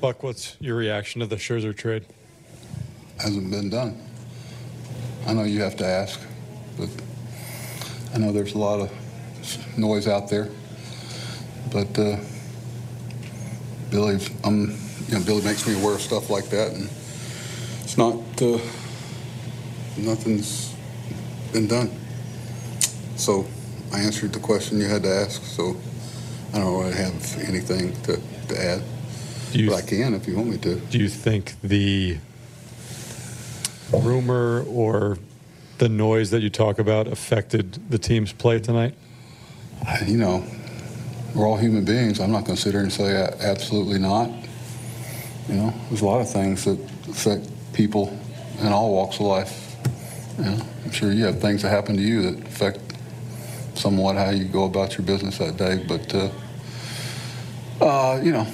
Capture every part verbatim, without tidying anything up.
Buck, what's your reaction to the Scherzer trade? Hasn't been done. I know you have to ask, but I know there's a lot of noise out there. But uh, Billy, um, you know, Billy makes me aware of stuff like that, and it's not uh, nothing's been done. So I answered the question you had to ask. So I don't really have anything to, to add. Do you but I can if you want me to. Do you think the rumor or the noise that you talk about affected the team's play tonight? You know, we're all human beings. I'm not going to sit here and say absolutely not. You know, there's a lot of things that affect people in all walks of life. You know, I'm sure you have things that happen to you that affect somewhat how you go about your business that day. But, uh, uh, you know,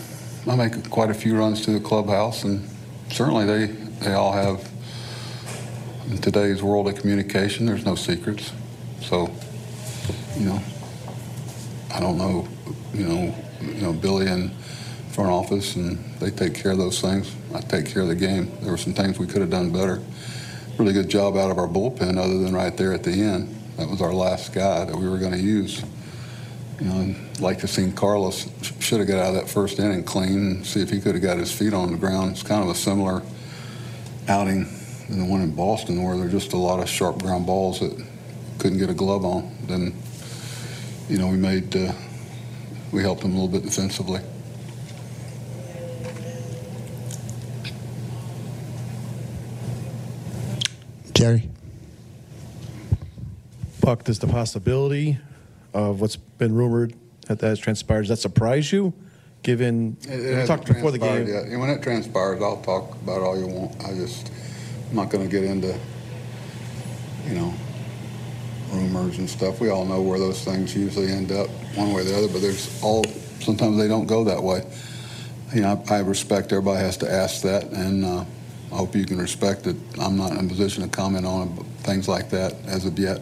I make quite a few runs to the clubhouse, and certainly they, they all have, in today's world of communication, there's no secrets. So, you know, I don't know, you know, you know, Billy and front office, and they take care of those things. I take care of the game. There were some things we could have done better. Really good job out of our bullpen, other than right there at the end. That was our last guy that we were going to use. You know, I'd like to have seen Carlos should have got out of that first inning clean and see if he could have got his feet on the ground. It's kind of a similar outing than the one in Boston, where there are just a lot of sharp ground balls that couldn't get a glove on. Then, you know, we made, uh, we helped him a little bit defensively. Jerry. Buck, does the possibility of what's been rumored that has transpired, does that surprise you, given it, it we talked before the game? Yet. And when it transpires, I'll talk about all you want. I just, I'm not going to get into, you know, rumors and stuff. We all know where those things usually end up, one way or the other. But there's all, sometimes they don't go that way. You know, I, I respect everybody has to ask that, and uh, I hope you can respect that I'm not in a position to comment on things like that as of yet.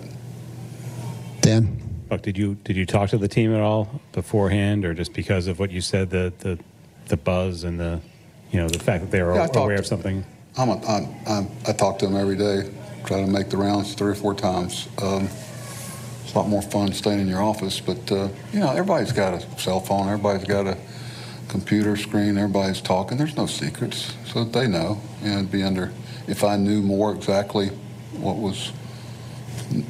Dan, Buck, did you did you talk to the team at all beforehand, or just because of what you said, the the, the buzz and the, you know, the fact that they were yeah, aware to, of something? I'm a, I'm, I'm, I talk to them every day. Try to make the rounds three or four times. Um, it's a lot more fun staying in your office, but uh, you know, everybody's got a cell phone, everybody's got a computer screen, everybody's talking. There's no secrets, so they know. And it'd be under if I knew more exactly what was,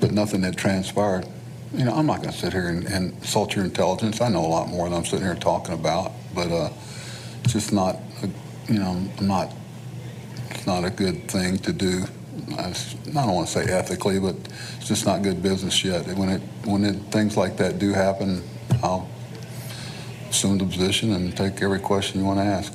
but nothing had transpired. You know, I'm not going to sit here and, and insult your intelligence. I know a lot more than I'm sitting here talking about, but uh, it's just not, a, you know, I'm not, it's not a good thing to do. I, just, I don't want to say ethically, but it's just not good business yet. When it, when it, things like that do happen, I'll assume the position and take every question you want to ask.